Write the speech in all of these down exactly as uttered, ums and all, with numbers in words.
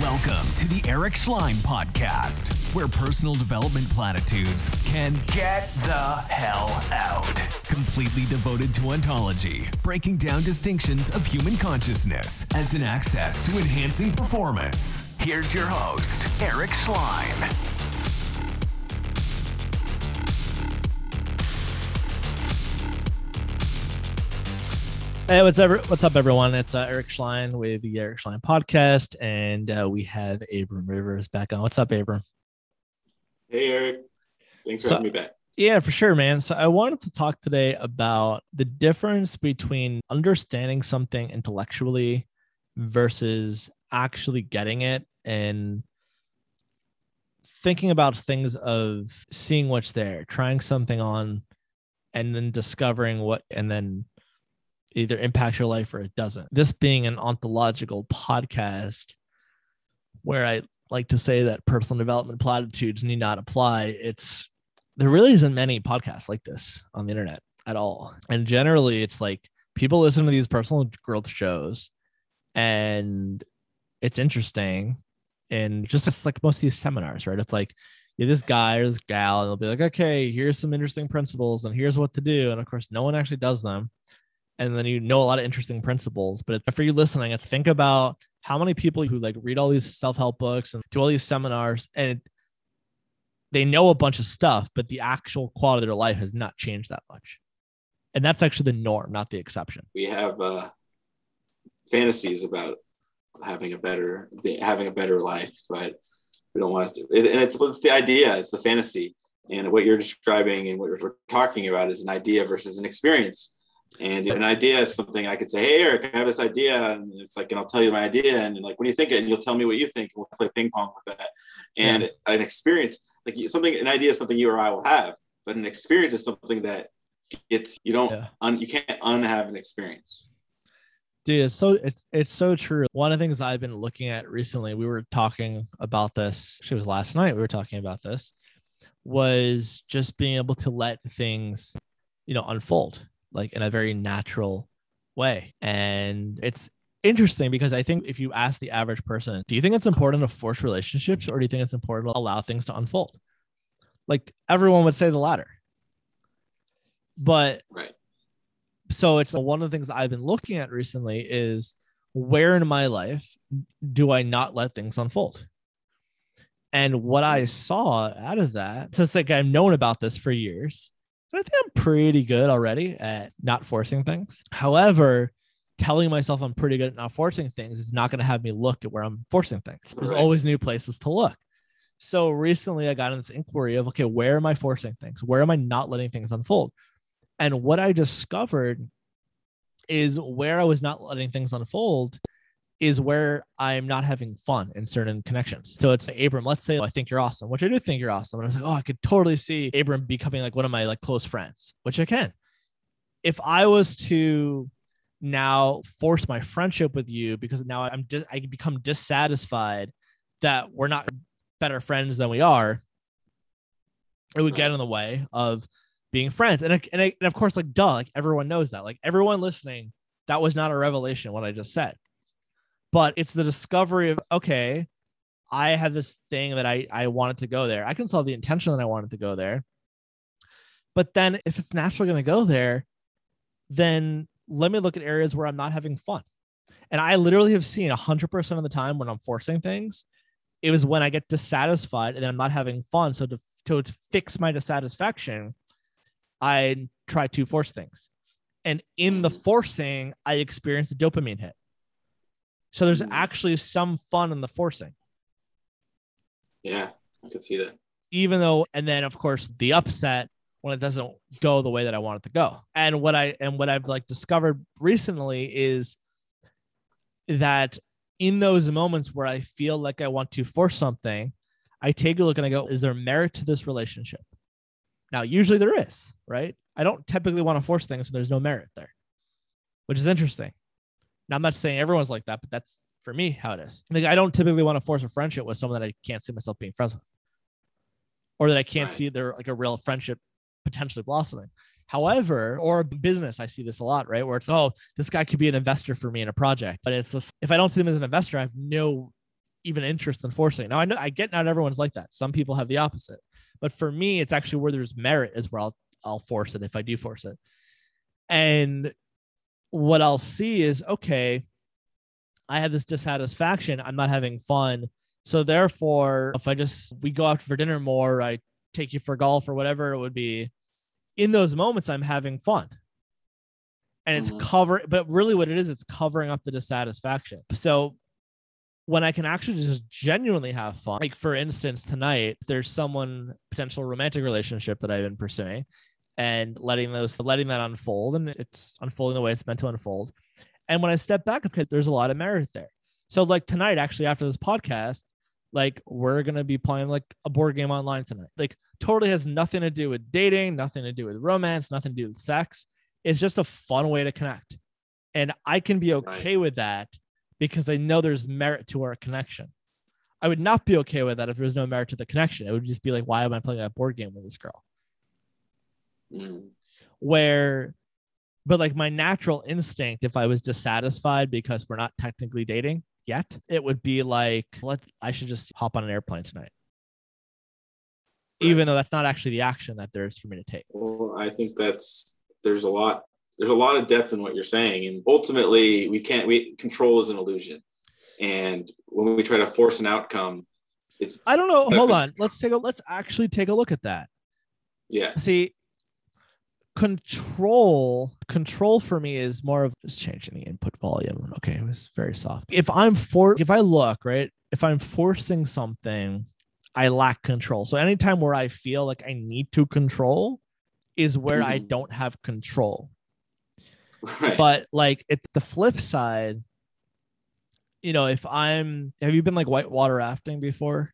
Welcome to the Eric Schleien Podcast, where personal development platitudes can get the hell out. Completely devoted to ontology, breaking down distinctions of human consciousness as an access to enhancing performance. Here's your host, Eric Schleien. Hey, what's up, what's up, everyone? It's uh, Eric Schleien with the Eric Schleien Podcast, and uh, we have Abram Rivers back on. What's up, Abram? Hey, Eric. Thanks for so, having me back. Yeah, for sure, man. So I wanted to talk today about the difference between understanding something intellectually versus actually getting it and thinking about things of seeing what's there, trying something on, and then discovering what, and then either impacts your life or it doesn't. This being an ontological podcast where I like to say that personal development platitudes need not apply, it's there really isn't many podcasts like this on the internet at all. And generally it's like people listen to these personal growth shows and it's interesting. And just, just like most of these seminars, right? It's like, yeah, this guy or this gal, and they'll be like, okay, here's some interesting principles and here's what to do. And of course, no one actually does them. And then you know a lot of interesting principles. But for you listening, it's think about how many people who like read all these self-help books and do all these seminars, and it, they know a bunch of stuff, but the actual quality of their life has not changed that much. And that's actually the norm, not the exception. We have uh, fantasies about having a better having a better life, but we don't want it to. And it's, it's the idea, it's the fantasy. And what you're describing and what we're talking about is an idea versus an experience. And an idea is something I could say, hey, Eric, I have this idea. And it's like, and I'll tell you my idea. And like, when you think it, and you'll tell me what you think. And we'll play ping pong with that. And yeah. An experience, like something, an idea is something you or I will have. But an experience is something that it's, you don't, yeah. un, you can't unhave an experience. Dude, it's so, it's, it's so true. One of the things I've been looking at recently, we were talking about this, actually it was last night, we were talking about this, was just being able to let things, you know, unfold, like in a very natural way. And it's interesting because I think if you ask the average person, do you think it's important to force relationships or do you think it's important to allow things to unfold? Like everyone would say the latter. But right. So it's one of the things I've been looking at recently is where in my life do I not let things unfold? And what I saw out of that, so it's like I've known about this for years. I think I'm pretty good already at not forcing things. However, telling myself I'm pretty good at not forcing things is not going to have me look at where I'm forcing things. There's always new places to look. So recently I got in this inquiry of, okay, where am I forcing things? Where am I not letting things unfold? And what I discovered is where I was not letting things unfold is where I'm not having fun in certain connections. So it's like, Abram, let's say I think you're awesome, which I do think you're awesome. And I was like, oh, I could totally see Abram becoming like one of my like close friends, which I can. If I was to now force my friendship with you because now I'm just, I become dissatisfied that we're not better friends than we are, it would get in the way of being friends. And, I, and, I, and of course, like, duh, like everyone knows that, like everyone listening, that was not a revelation, what I just said. But it's the discovery of, okay, I have this thing that I, I wanted to go there. I can solve the intention that I wanted to go there. But then if it's naturally going to go there, then let me look at areas where I'm not having fun. And I literally have seen one hundred percent of the time when I'm forcing things, it was when I get dissatisfied and I'm not having fun. So to, to, to fix my dissatisfaction, I try to force things. And in the forcing, I experience a dopamine hit. So there's actually some fun in the forcing. Yeah, I can see that. Even though, and then of course the upset when it doesn't go the way that I want it to go. And what I, and what I've like discovered recently is that in those moments where I feel like I want to force something, I take a look and I go, is there merit to this relationship? Now, usually there is, right? I don't typically want to force things, so there's no merit there, which is interesting. Now, I'm not saying everyone's like that, but that's for me how it is. Like, I don't typically want to force a friendship with someone that I can't see myself being friends with, or that I can't right. see their like a real friendship potentially blossoming. However, or business, I see this a lot, right? Where it's, oh, this guy could be an investor for me in a project, but it's just, if I don't see them as an investor, I have no even interest than forcing. Now, I know I get not everyone's like that. Some people have the opposite. But for me, it's actually where there's merit is where I'll, I'll force it if I do force it. And what I'll see is, okay, I have this dissatisfaction. I'm not having fun. So therefore, if I just, we go out for dinner more, I take you for golf or whatever it would be, in those moments, I'm having fun. And it's mm-hmm. cover, but really what it is, it's covering up the dissatisfaction. So when I can actually just genuinely have fun, like for instance, tonight, there's someone, potential romantic relationship that I've been pursuing and letting those, letting that unfold. And it's unfolding the way it's meant to unfold. And when I step back, okay, there's a lot of merit there. So like tonight, actually, after this podcast, like we're going to be playing like a board game online tonight. Like totally has nothing to do with dating, nothing to do with romance, nothing to do with sex. It's just a fun way to connect. And I can be okay right. with that because I know there's merit to our connection. I would not be okay with that if there was no merit to the connection. It would just be like, why am I playing that board game with this girl? Mm. Where, but like my natural instinct, if I was dissatisfied because we're not technically dating yet, it would be like, let I should just hop on an airplane tonight. Right. Even though that's not actually the action that there's for me to take. Well, I think that's, there's a lot, there's a lot of depth in what you're saying. And ultimately we can't, we control is an illusion. And when we try to force an outcome, it's, I don't know. Hold on. Let's take a, let's actually take a look at that. Yeah. See, control, control for me is more of just changing the input volume. Okay. It was very soft. If I'm for, if I look, right, if I'm forcing something, I lack control. So anytime where I feel like I need to control, is where mm-hmm. I don't have control. Right. But like it's the flip side, you know, if I'm, have you been like whitewater rafting before?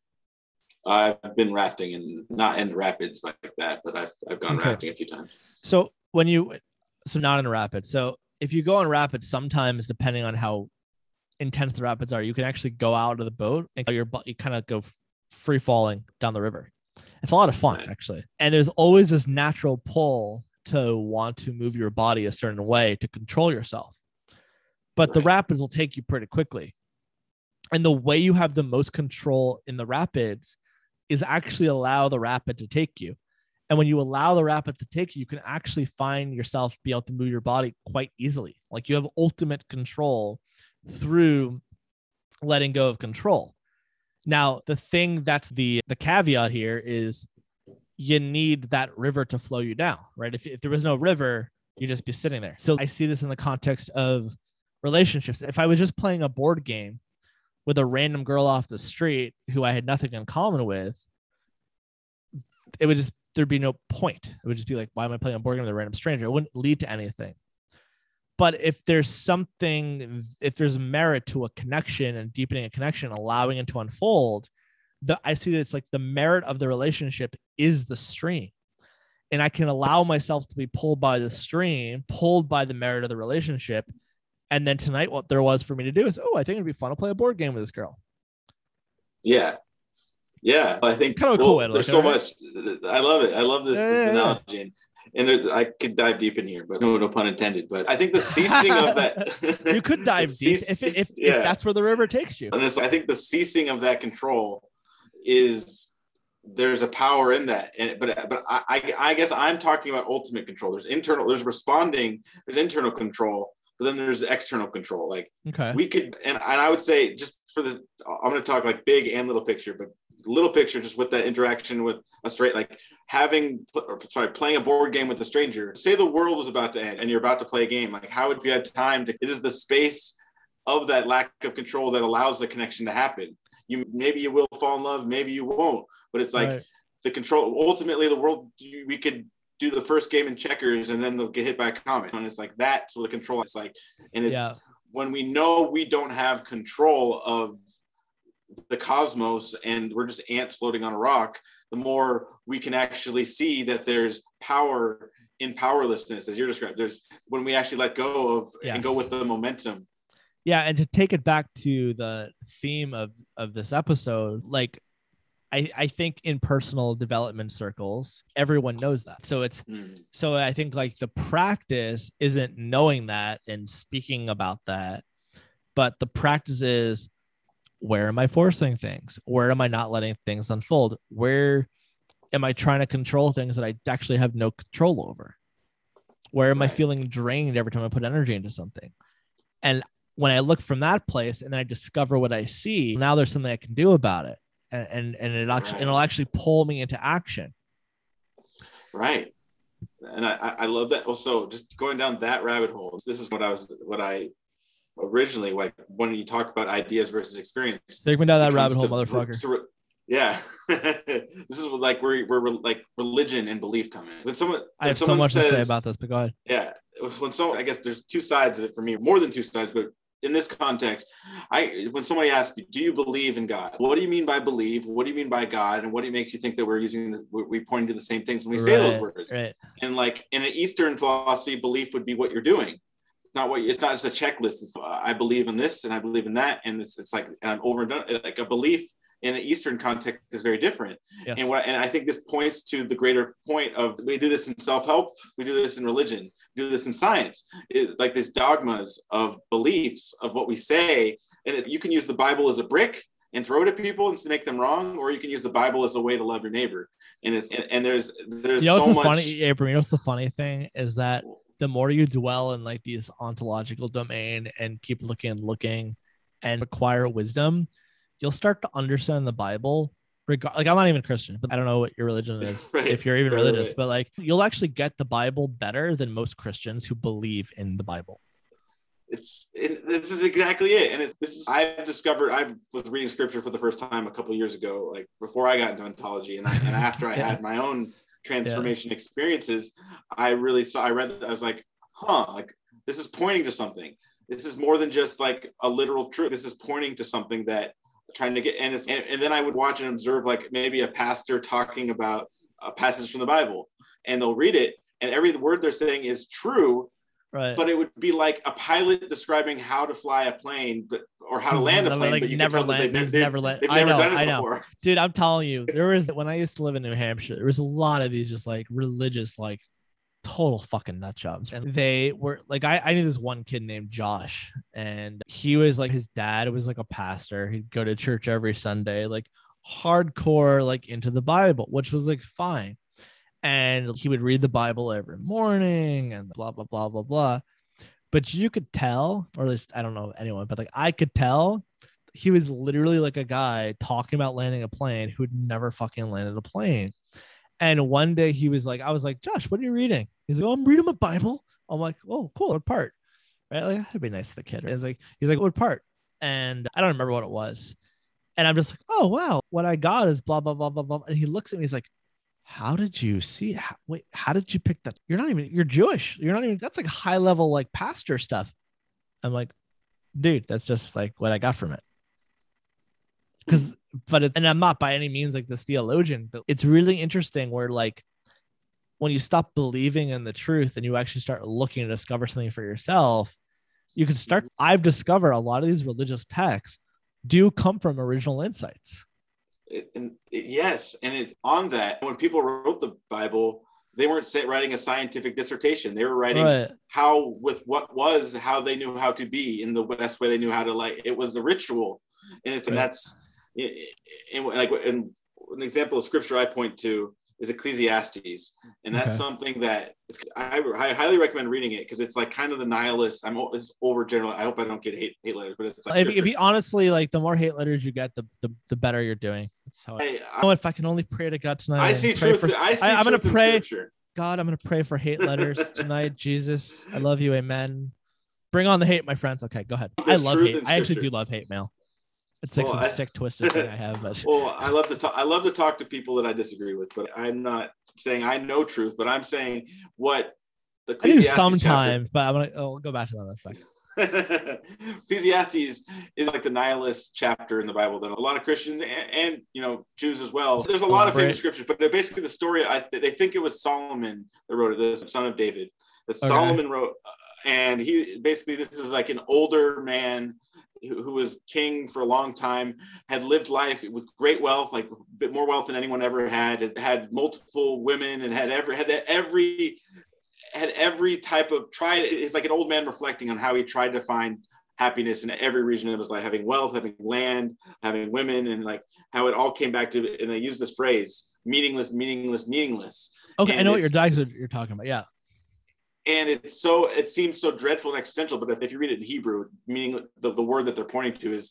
I've been rafting and not in rapids like that, but I've, I've gone okay. rafting a few times. So when you, so not in a rapid. So if you go on rapids, sometimes depending on how intense the rapids are, you can actually go out of the boat and your butt, you kind of go free falling down the river. It's a lot of fun, actually. And there's always this natural pull to want to move your body a certain way to control yourself. But right. the rapids will take you pretty quickly. And the way you have the most control in the rapids is actually allow the rapid to take you. And when you allow the rapid to take you, you can actually find yourself be able to move your body quite easily. Like you have ultimate control through letting go of control. Now, the thing that's the the caveat here is you need that river to flow you down, right? If, if there was no river, you'd just be sitting there. So I see this in the context of relationships. If I was just playing a board game with a random girl off the street who I had nothing in common with, it would just, there'd be no point. It would just be like, why am I playing a board game with a random stranger? It wouldn't lead to anything. But if there's something, if there's merit to a connection and deepening a connection, allowing it to unfold, the, I see that it's like the merit of the relationship is the stream. And I can allow myself to be pulled by the stream, pulled by the merit of the relationship. And then tonight, what there was for me to do is, oh, I think it'd be fun to play a board game with this girl. Yeah. Yeah. I think kind of well, cool. Well, there's like, so right? much. I love it. I love this yeah, yeah, analogy. Yeah. And there, I could dive deep in here, but no, no pun intended. But I think the ceasing of that. You could dive deep ceas- if, it, if, yeah. if that's where the river takes you. And this, I think the ceasing of that control is there's a power in that. And But but I, I, I guess I'm talking about ultimate control. There's internal, there's responding, there's internal control, but then there's external control. Like okay. we could, and, and I would say just for the, I'm going to talk like big and little picture, but little picture just with that interaction with a straight like having or, sorry playing a board game with a stranger. Say the world was about to end and you're about to play a game, like how if you had time to, it is the space of that lack of control that allows the connection to happen. You maybe you will fall in love, maybe you won't, but it's like right. the control ultimately the world. We could do the first game in checkers and then they'll get hit by a comet, and it's like that's what the control is like. And it's yeah. when we know we don't have control of the cosmos and we're just ants floating on a rock, the more we can actually see that there's power in powerlessness, as you're described. There's when we actually let go of yes. and go with the momentum. Yeah. And to take it back to the theme of, of this episode, like I, I think in personal development circles, everyone knows that. So it's, mm. so I think like the practice isn't knowing that and speaking about that, but the practice is Where am I forcing things? Where am I not letting things unfold? Where am I trying to control things that I actually have no control over? Where am right. I feeling drained every time I put energy into something? And when I look from that place and then I discover what I see, now there's something I can do about it. And, and, and it actually, right. it'll actually pull me into action. Right. And I, I love that. Also, just going down that rabbit hole, this is what I was, what I originally, like when you talk about ideas versus experience. Take me down that rabbit hole, to, motherfucker. To, yeah. This is like where we're like religion and belief come in. When someone, when I have someone so much says, to say about this, but go ahead. Yeah. When someone, I guess there's two sides of it for me, more than two sides, but in this context, I when somebody asks me, do you believe in God? What do you mean by believe? What do you mean by God? And what do you makes you think that we're using, the, we pointing to the same things when we right, say those words? Right. And like in an Eastern philosophy, belief would be what you're doing. It's not what, it's not just a checklist. It's, uh, I believe in this and I believe in that. And it's, it's like, I'm overdone. Like a belief in an Eastern context is very different. Yes. And what, and I think this points to the greater point of, we do this in self-help, we do this in religion, we do this in science, it, like these dogmas of beliefs of what we say. And it, you can use the Bible as a brick and throw it at people and make them wrong, or you can use the Bible as a way to love your neighbor. And it's, and, and there's, there's you know, so much. Funny, Abram, you know what's the funny thing is that the more you dwell in like these ontological domain and keep looking and looking and acquire wisdom, you'll start to understand the Bible. Regard- like I'm not even Christian, but I don't know what your religion is, right, if you're even right, religious, right. But like you'll actually get the Bible better than most Christians who believe in the Bible. It's it, this is exactly it, and it, this is I've discovered. I was reading scripture for the first time a couple of years ago, like before I got into ontology, and, I, and after I yeah. had my own transformation yeah. experiences, I really saw. I read. I was like, huh, like this is pointing to something. This is more than just like a literal truth. This is pointing to something that. Trying to get and it's and, and then I would watch and observe like maybe a pastor talking about a passage from the Bible, and they'll read it and every word they're saying is true, right? But it would be like a pilot describing how to fly a plane, but or how to land a plane. Like, but you never land. They've, they've, never land. They've never I know. Done it I know. Before. Dude, I'm telling you, there was when I used to live in New Hampshire, there was a lot of these just like religious, like total fucking nut jobs, and they were like, I, I knew this one kid named Josh, and he was like, his dad was like a pastor, he'd go to church every Sunday, like hardcore, like into the Bible, which was like fine, and he would read the Bible every morning and blah blah blah blah blah, but you could tell, or at least I don't know anyone, but like I could tell he was literally like a guy talking about landing a plane who'd never fucking landed a plane. And one day he was like, I was like, Josh, what are you reading? He's like, oh, I'm reading my Bible. I'm like, oh, cool. What part? Right? Like, that'd be nice to the kid. Right? He's like, he's like, what part? And I don't remember what it was. And I'm just like, oh, wow. What I got is blah, blah, blah, blah, blah. And he looks at me. He's like, how did you see? How, wait, how did you pick that? You're not even, you're Jewish. You're not even, that's like high level, like pastor stuff. I'm like, dude, that's just like what I got from it. Because But it, and I'm not by any means like this theologian, but it's really interesting where like when you stop believing in the truth and you actually start looking to discover something for yourself, you can start. I've discovered a lot of these religious texts do come from original insights. It, and it, yes. And it, on that, when people wrote the Bible, they weren't writing a scientific dissertation. They were writing right. how with what was, how they knew how to be in the best way they knew how to like, it was a ritual. And, it's, right. and that's, And like and an example of scripture I point to is Ecclesiastes, and that's okay. something that it's, I, I highly recommend reading it because it's like kind of the nihilist. I'm it's overgeneral. I hope I don't get hate hate letters, but it's like if, if you honestly like the more hate letters you get, the the, the better you're doing. That's how I, I, oh, if I can only pray to God tonight. I see truth. For, I see I, I'm truth gonna pray. Scripture. God, I'm gonna pray for hate letters tonight. Jesus, I love you. Amen. Bring on the hate, my friends. Okay, go ahead. There's I love hate. I actually do love hate mail. It's like well, some I, sick twisted thing I have. But. Well, I love to talk. I love to talk to people that I disagree with, but I'm not saying I know truth. But I'm saying what the I do sometimes. Chapter, but I'm gonna I'll go back to that in a second. Ecclesiastes is like the nihilist chapter in the Bible that a lot of Christians and, and you know Jews as well. There's a lot oh, of famous scriptures, but they're basically the story. I they think it was Solomon that wrote it, the son of David. That okay. Solomon wrote, uh, and he basically this is like an older man. Who was king for a long time, had lived life with great wealth, like a bit more wealth than anyone ever had, had, had multiple women and had every, had every, had every type of tried. It's like an old man reflecting on how he tried to find happiness in every region of his life, having wealth, having land, having women, and like how it all came back to, and they use this phrase, meaningless, meaningless, meaningless. Okay, and I know what your diagrams you're talking about. Yeah. And it's so, it seems so dreadful and existential, but if you read it in Hebrew, meaning the, the word that they're pointing to is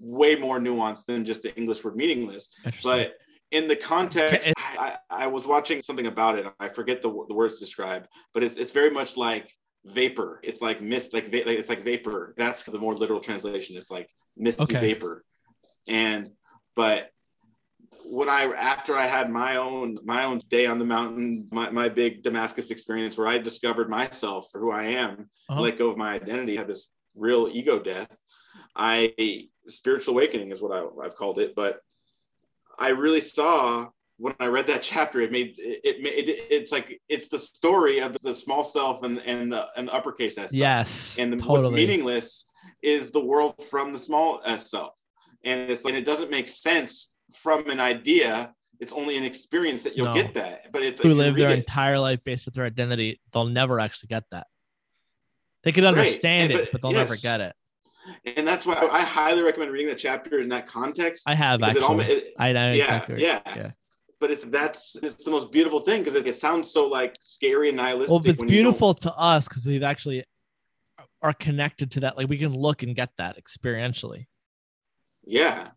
way more nuanced than just the English word meaningless. But in the context, I, I was watching something about it. I forget the, the words described, but it's it's very much like vapor. It's like mist, like, va- like it's like vapor. That's the more literal translation. It's like misty okay. vapor. And but when I after I had my own my own day on the mountain, my, my big Damascus experience where I discovered myself for who I am, uh-huh. let go of my identity, had this real ego death. I spiritual awakening is what I, I've called it, but I really saw when I read that chapter, it made it, it, it it's like it's the story of the small self and and the, and the uppercase S. Yes, and the, totally. What's meaningless is the world from the small S self, and it's like, and it doesn't make sense from an idea. It's only an experience that you'll no. get that. But it's who like, live their it. entire life based on their identity, they'll never actually get that. They could understand right. and, it, but, but they'll yes. never get it. And that's why I highly recommend reading that chapter in that context. I have actually. It all, it, I know. Yeah, exactly. yeah, yeah. But it's that's it's the most beautiful thing because it, it sounds so like scary and nihilistic. Well, it's when beautiful to us because we've actually are connected to that. Like we can look and get that experientially. Yeah,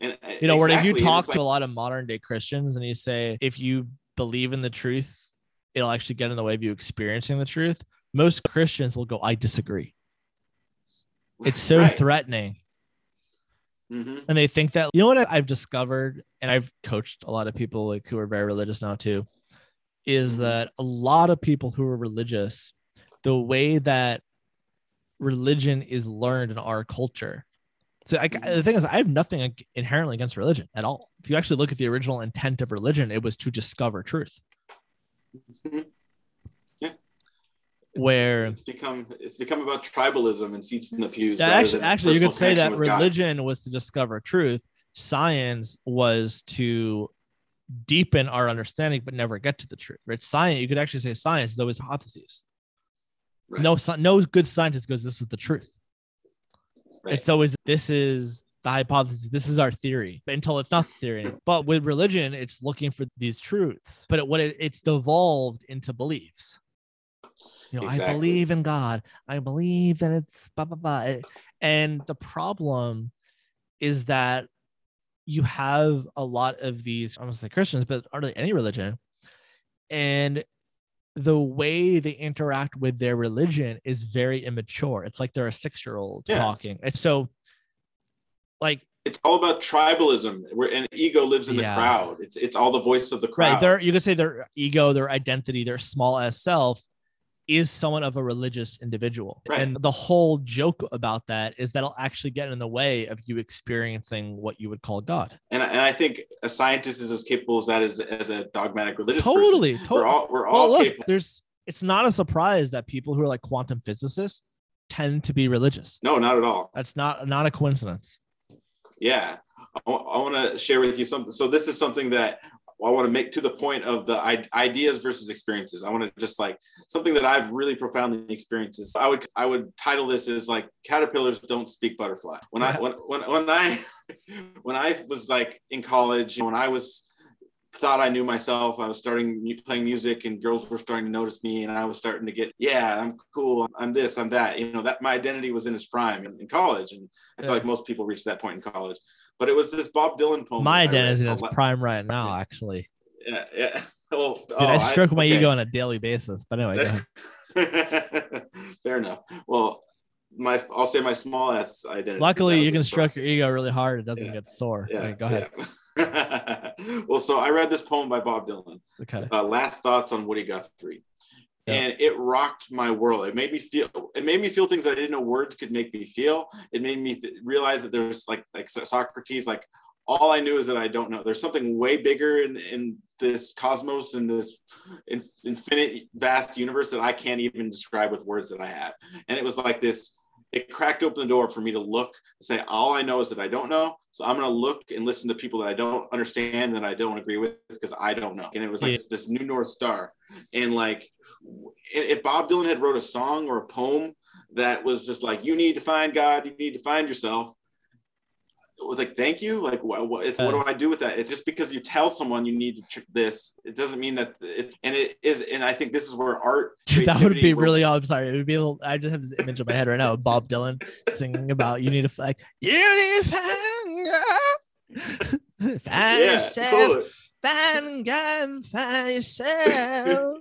and you know, exactly. where if you talk to like, a lot of modern day Christians and you say if you believe in the truth, it'll actually get in the way of you experiencing the truth. Most Christians will go, "I disagree." It's so right. threatening. Mm-hmm. And they think that, you know what I've discovered, and I've coached a lot of people like who are very religious now too, is mm-hmm. that a lot of people who are religious, the way that religion is learned in our culture. So I, mm-hmm. the thing is, I have nothing inherently against religion at all. If you actually look at the original intent of religion, it was to discover truth. Mm-hmm. Where it's become it's become about tribalism and seats in the pews. Actually, actually you could say that religion God. was to discover truth. Science was to deepen our understanding, but never get to the truth. Right? Science, you could actually say science is always hypotheses. Right. No, no good scientist goes, "This is the truth." Right. It's always this is the hypothesis. This is our theory until it's not the theory. But with religion, it's looking for these truths. But it, what it, it's devolved into beliefs. You know, exactly. I believe in God. I believe and it's blah, blah, blah. And the problem is that you have a lot of these, I don't want to say Christians, but hardly any religion. And the way they interact with their religion is very immature. It's like they're a six-year-old yeah. talking. And so like, it's all about tribalism where an ego lives in the yeah. crowd. It's, it's all the voice of the crowd. Right. They're, you could say their ego, their identity, their small S self is someone of a religious individual. Right. And the whole joke about that is that'll actually get in the way of you experiencing what you would call God. And, and I think a scientist is as capable as that as, as a dogmatic religious totally, person. Totally. We're all, we're all well, look, capable. There's, it's not a surprise that people who are like quantum physicists tend to be religious. No, not at all. That's not, not a coincidence. Yeah. I, I want to share with you something. So this is something that I want to make to the point of the ideas versus experiences. I want to just like something that I've really profoundly experienced. I would I would title this as like caterpillars don't speak butterfly. When I when when, when I when I was like in college, when I was thought I knew myself, I was starting playing music and girls were starting to notice me and I was starting to get, yeah, I'm cool. I'm this, I'm that, you know, that my identity was in its prime in, in college. And I feel yeah. like most people reach that point in college. But it was this Bob Dylan poem. My identity is prime right now, actually. Yeah, yeah. Well, Dude, oh, I stroke I, my okay. ego on a daily basis. But anyway, fair enough. Well, my I'll say my small S identity. Luckily, you can stroke your ego really hard; it doesn't yeah. get sore. Yeah, okay, go ahead. Yeah. Well, so I read this poem by Bob Dylan. Okay. Uh, Last Thoughts on Woody Guthrie, yeah. and it rocked my world. It made me feel. It made me feel things that I didn't know words could make me feel. It made me th- realize that there's like like Socrates. Like all I knew is that I don't know. There's something way bigger in in this cosmos and in this in, infinite vast universe that I can't even describe with words that I have. And it was like this. It cracked open the door for me to look and say, all I know is that I don't know. So I'm going to look and listen to people that I don't understand and I don't agree with because I don't know. And it was like yeah. this, this new North Star. And like, if Bob Dylan had wrote a song or a poem that was just like, you need to find God, you need to find yourself. It was like, thank you. Like, what, what, it's, what do I do with that? It's just because you tell someone you need to tr- this, it doesn't mean that it's, and it is. And I think this is where art. That would be really, I'm sorry. It would be, a little, I just have this image in my head right now of Bob Dylan singing about, you need to like, you need to find, find yeah, yourself, totally. Find God, find yourself.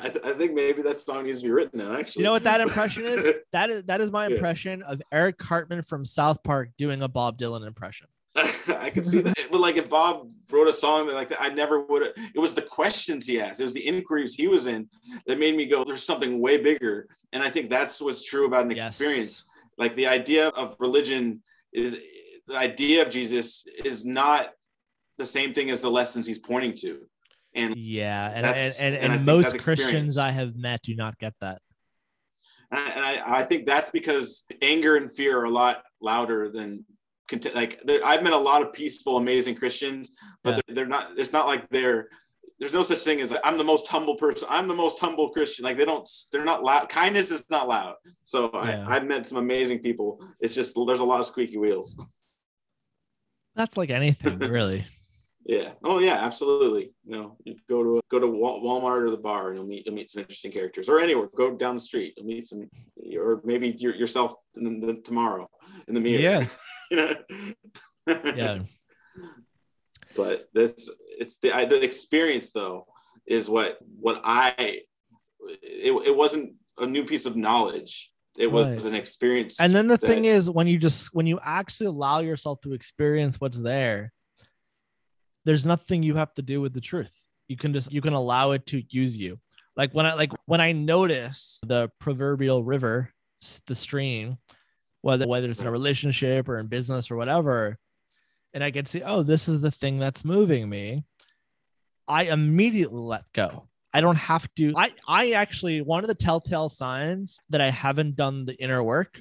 I, th- I think maybe that song needs to be written now, actually. You know what that impression is? That is that is my impression yeah. of Eric Cartman from South Park doing a Bob Dylan impression. I can see that. But like if Bob wrote a song that like that, I never would have. It was the questions he asked. It was the inquiries he was in that made me go, there's something way bigger. And I think that's what's true about an yes. experience. Like the idea of religion is, the idea of Jesus is not the same thing as the lessons he's pointing to. And yeah, and and, and, and, and most Christians I have met do not get that. And I, and I, I think that's because anger and fear are a lot louder than content. Like there, I've met a lot of peaceful, amazing Christians, but yeah. they're, they're not. It's not like they're. There's no such thing as like, I'm the most humble person. I'm the most humble Christian. Like they don't. They're not loud. Kindness is not loud. So yeah. I, I've met some amazing people. It's just there's a lot of squeaky wheels. That's like anything, really. Yeah. Oh, yeah. Absolutely. You know, you go to a, go to Walmart or the bar, and you'll meet you'll meet some interesting characters. Or anywhere, go down the street, you'll meet some, or maybe your, yourself in the, tomorrow in the mirror. Yeah. You know? Yeah. But this, it's the I, the experience though is what what I it it wasn't a new piece of knowledge. It was right. an experience. And then the that, thing is, when you just when you actually allow yourself to experience what's there. There's nothing you have to do with the truth. You can just, you can allow it to use you. Like when I, like when I notice the proverbial river, the stream, whether, whether it's in a relationship or in business or whatever, and I can see, oh, this is the thing that's moving me. I immediately let go. I don't have to, I, I actually, one of the telltale signs that I haven't done the inner work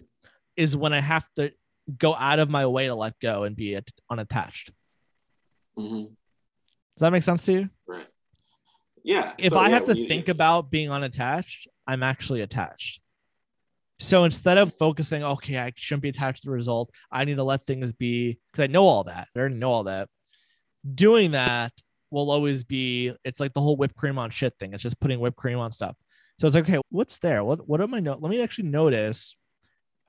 is when I have to go out of my way to let go and be unattached. Mm-hmm. Does that make sense to you? Right. Yeah. If so, I yeah, have to you, think you, about being unattached, I'm actually attached. So instead of focusing, okay, I shouldn't be attached to the result, I need to let things be because I know all that. I already know all that. Doing that will always be, it's like the whole whipped cream on shit thing. It's just putting whipped cream on stuff. So it's like, okay, what's there? What what am I know? Let me actually notice.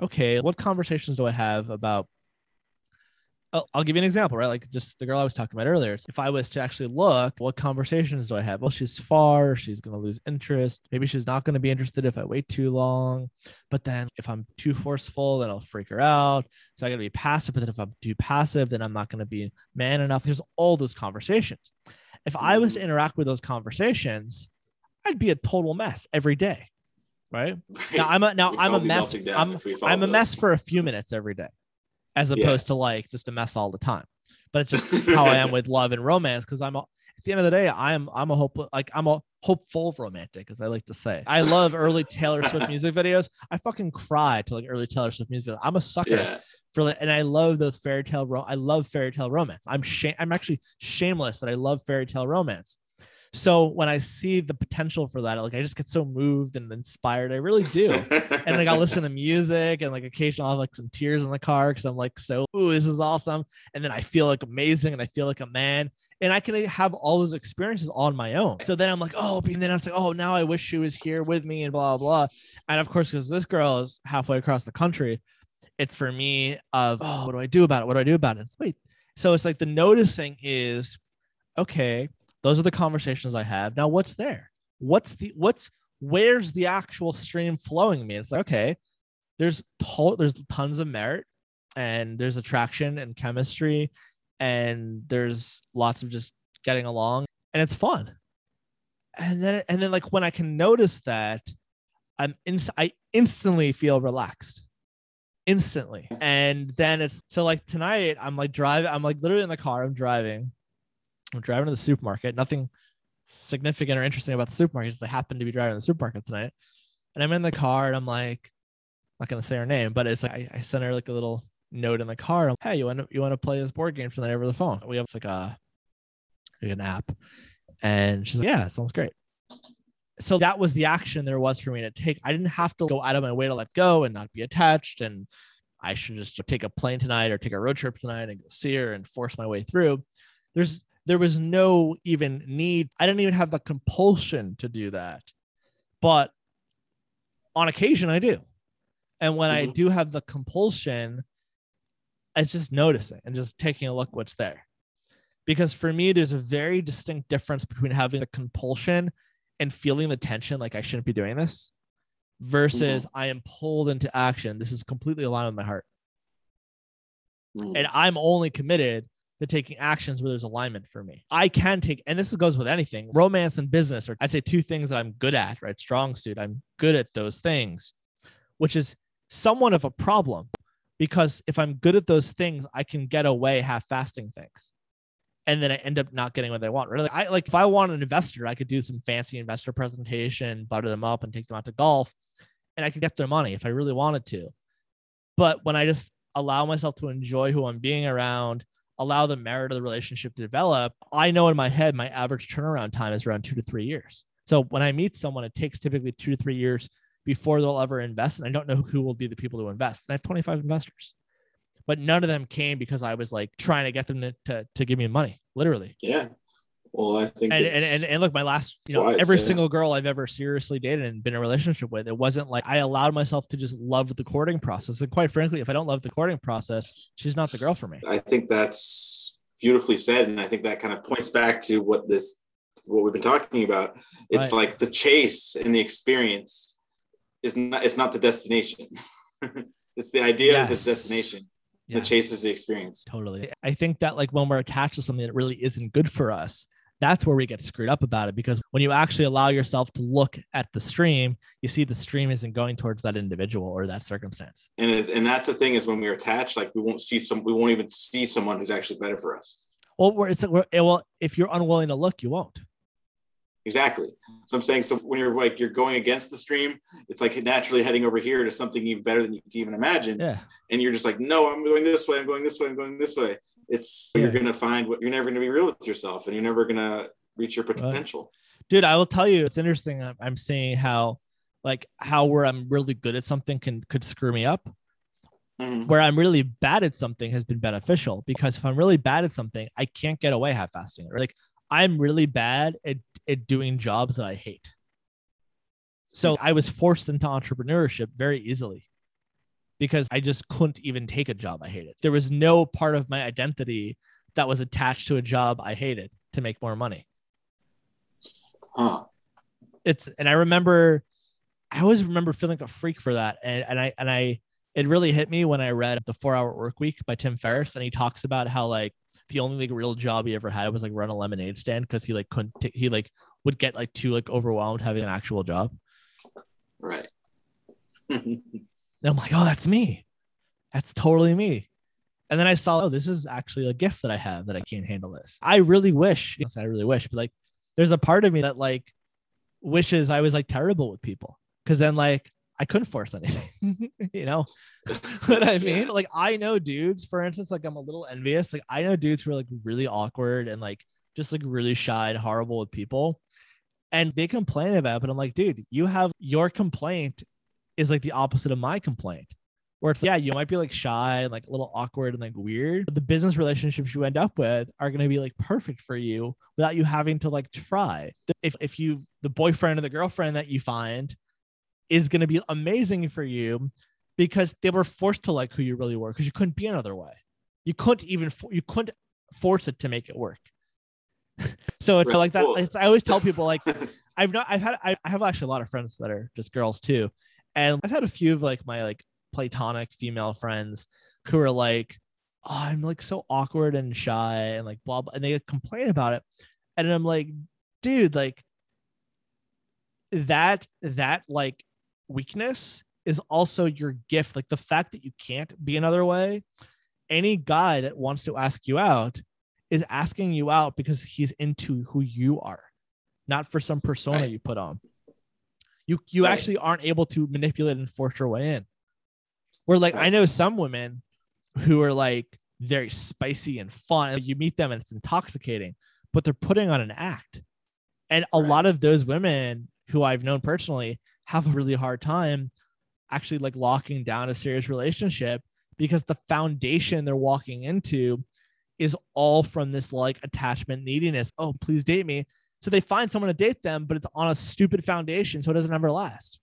Okay, what conversations do I have about? I'll give you an example, right? Like just the girl I was talking about earlier. If I was to actually look, what conversations do I have? Well, she's far. She's going to lose interest. Maybe she's not going to be interested if I wait too long. But then if I'm too forceful, then I'll freak her out. So I got to be passive. But then if I'm too passive, then I'm not going to be man enough. There's all those conversations. If I was to interact with those conversations, I'd be a total mess every day, right? Right. Now I'm a, now I'm a mess. I'm, I'm a mess for a few minutes every day. As opposed yeah. to like just a mess all the time, but it's just how I am with love and romance. Cause I'm a, at the end of the day, I'm, I'm a hopeful, like I'm a hopeful romantic, as I like to say. I love early Taylor Swift music videos. I fucking cry to like early Taylor Swift music videos. I'm a sucker yeah. for like, and I love those fairy tale. Ro- I love fairy tale romance. I'm shame. I'm actually shameless that I love fairy tale romance. So when I see the potential for that, like I just get so moved and inspired. I really do. And like I'll listen to music and like occasionally I'll have like some tears in the car because I'm like, so, ooh, this is awesome. And then I feel like amazing and I feel like a man. And I can have all those experiences on my own. So then I'm like, oh, and then I'm like, oh, now I wish she was here with me and blah, blah, blah. And of course, because this girl is halfway across the country, it's for me of, oh, what do I do about it? What do I do about it? Wait. So it's like the noticing is, okay, those are the conversations I have. Now what's there? What's the, what's, where's the actual stream flowing me? It's like, okay, there's, to- there's tons of merit and there's attraction and chemistry and there's lots of just getting along and it's fun. And then, and then like when I can notice that I'm in, I instantly feel relaxed. Instantly. And then it's, so like tonight I'm like driving, I'm like literally in the car, I'm driving. I'm driving to the supermarket. Nothing significant or interesting about the supermarket. Just I happen to be driving to the supermarket tonight. And I'm in the car and I'm like, I'm not going to say her name, but it's like, I, I sent her like a little note in the car. I'm, hey, you want to, you want to play this board game tonight over the phone? We have like a, like an app. And she's like, yeah, sounds great. so that was the action there was for me to take. I didn't have to go out of my way to let go and not be attached. And I should just take a plane tonight or take a road trip tonight and go see her and force my way through. There's, there was no even need. I didn't even have the compulsion to do that, but on occasion I do. And when mm-hmm. I do have the compulsion, it's just noticing and just taking a look what's there. Because for me, there's a very distinct difference between having the compulsion and feeling the tension, like I shouldn't be doing this, versus mm-hmm. I am pulled into action. This is completely aligned with my heart. Mm-hmm. And I'm only committed to taking actions where there's alignment for me. I can take, and this goes with anything, romance and business, or I'd say two things that I'm good at, right? Strong suit. I'm good at those things, which is somewhat of a problem, because if I'm good at those things, I can get away half-fasting things. And then I end up not getting what they want. Really, I like if I want an investor, I could do some fancy investor presentation, butter them up and take them out to golf, and I could get their money if I really wanted to. But when I just allow myself to enjoy who I'm being around, allow the merit of the relationship to develop, I know in my head, my average turnaround time is around two to three years. So when I meet someone, it takes typically two to three years before they'll ever invest. And I don't know who will be the people who invest. And I have twenty-five investors. But none of them came because I was like trying to get them to, to, to give me money, literally. Yeah. Well, I think. And, and, and, and look, my last, you know, every single girl I've ever seriously dated and been in a relationship with, it wasn't like I allowed myself to just love the courting process. And quite frankly, if I don't love the courting process, she's not the girl for me. I think that's beautifully said. And I think that kind of points back to what this, what we've been talking about. It's right. Like the chase and the experience is not, it's not the destination. It's the idea yes. of the destination. Yeah. The chase is the experience. Totally. I think that like when we're attached to something that really isn't good for us, that's where we get screwed up about it. Because when you actually allow yourself to look at the stream, you see the stream isn't going towards that individual or that circumstance. And it, and that's the thing is when we're attached, like we won't see some, we won't even see someone who's actually better for us. Well, we're, it's, we're, well, if you're unwilling to look, you won't. Exactly. So I'm saying, so when you're like, you're going against the stream, it's like naturally heading over here to something even better than you can even imagine. Yeah. And you're just like, no, I'm going this way. I'm going this way. I'm going this way. It's yeah. You're going to find what you're never going to be real with yourself and you're never going to reach your potential. Right. Dude, I will tell you, it's interesting. I'm, I'm seeing how like how where I'm really good at something can could screw me up. Mm-hmm. Where I'm really bad at something has been beneficial, because if I'm really bad at something, I can't get away half-fasting. Like I'm really bad at, at doing jobs that I hate. So I was forced into entrepreneurship very easily because I just couldn't even take a job I hated. There was no part of my identity that was attached to a job I hated to make more money. Huh. It's, and I remember, I always remember feeling like a freak for that. And, and I, and I, it really hit me when I read The four hour Work Week by Tim Ferriss. And he talks about how like, the only like real job he ever had was like run a lemonade stand because he like couldn't t- he like would get like too like overwhelmed having an actual job. Right. And I'm like, oh, that's me. That's totally me. And then I saw, oh, this is actually a gift that I have that I can't handle this. I really wish, I really wish, but like there's a part of me that like wishes I was like terrible with people because then like I couldn't force anything, you know what I mean? Yeah. Like I know dudes, for instance, like I'm a little envious. Like I know dudes who are like really awkward and like, just like really shy and horrible with people. And they complain about it, but I'm like, dude, you have your complaint is like the opposite of my complaint where it's like, yeah, you might be like shy and like a little awkward and like weird, but the business relationships you end up with are going to be like perfect for you without you having to like try. If, if you, the boyfriend or the girlfriend that you find is going to be amazing for you because they were forced to like who you really were because you couldn't be another way. You couldn't even, for, you couldn't force it to make it work. So it's right. like that. It's, I always tell people like I've not, I've had, I, I have actually a lot of friends that are just girls too. And I've had a few of like my like platonic female friends who are like, oh, I'm like so awkward and shy and like blah, blah. And they complain about it. And I'm like, dude, like that, that like, weakness is also your gift. Like the fact that you can't be another way. Any guy that wants to ask you out is asking you out because he's into who you are, not for some persona right. you put on. You you right. actually aren't able to manipulate and force your way in. Where like right. I know some women who are like very spicy and fun. You meet them and it's intoxicating, but they're putting on an act. And a right. lot of those women who I've known personally have a really hard time actually like locking down a serious relationship, because the foundation they're walking into is all from this like attachment neediness. Oh, please date me. So they find someone to date them, but it's on a stupid foundation, so it doesn't ever last.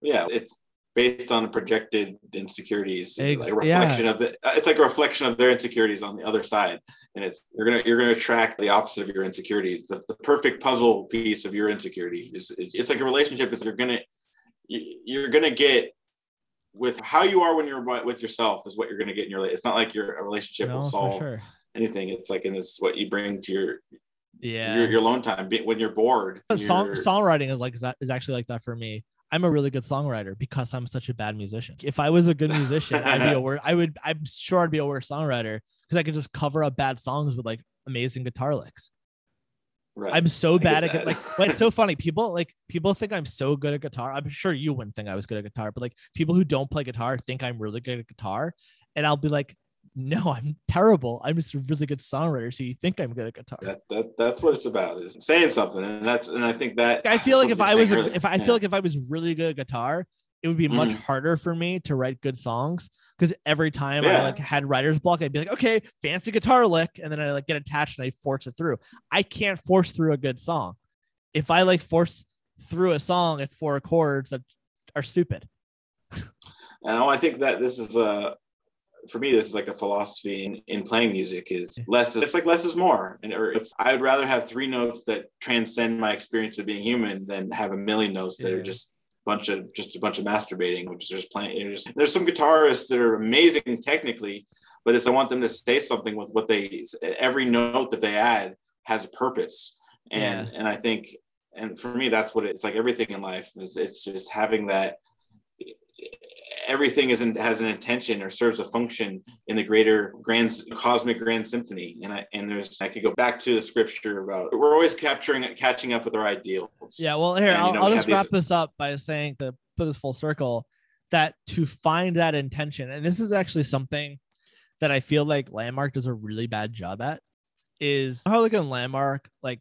Yeah, it's based on projected insecurities, Ex- like a reflection yeah. of the. It's like a reflection of their insecurities on the other side, and it's you're gonna you're gonna attract the opposite of your insecurities. The, the perfect puzzle piece of your insecurity is, is it's like a relationship. Is you're gonna you're gonna get with how you are when you're with yourself is what you're gonna get in your. It's not like your a relationship no, will solve sure. anything. It's like and it's what you bring to your. Yeah, your, your alone time when you're bored. You're... Song songwriting is like is, that, is actually like that for me. I'm a really good songwriter because I'm such a bad musician. If I was a good musician, I'd be a worse. I would. I'm sure I'd be a worse songwriter because I could just cover up bad songs with like amazing guitar licks. Right. I'm so bad at like. But it's so funny. People like people think I'm so good at guitar. I'm sure you wouldn't think I was good at guitar, but like people who don't play guitar think I'm really good at guitar, and I'll be like, no, I'm terrible. I'm just a really good songwriter. So you think I'm good at guitar? That, that that's what it's about, is saying something, and that's and I think that I feel like if I was really, if I yeah. feel like if I was really good at guitar, it would be much mm. harder for me to write good songs, because every time yeah. I like had writer's block, I'd be like, okay, fancy guitar lick, and then I like get attached and I force it through. I can't force through a good song. If I like force through a song at four chords that are stupid. And I think that this is a. For me, this is like a philosophy in, in playing music is less. Is, it's like less is more. And or it's, I would rather have three notes that transcend my experience of being human than have a million notes that yeah. are just a bunch of just a bunch of masturbating, which is just playing. Just, there's some guitarists that are amazing technically, but it's I want them to say something with what they every note that they add has a purpose. And yeah. and I think and for me, that's what it, it's like. Everything in life is it's just having that. Everything is in, has an intention or serves a function in the greater grand cosmic grand symphony. And I and there's I could go back to the scripture about we're always capturing catching up with our ideals. Yeah, well, here and, I'll, know, I'll we just wrap these... this up by saying, to put this full circle, that to find that intention, and this is actually something that I feel like Landmark does a really bad job at, is how like in Landmark, like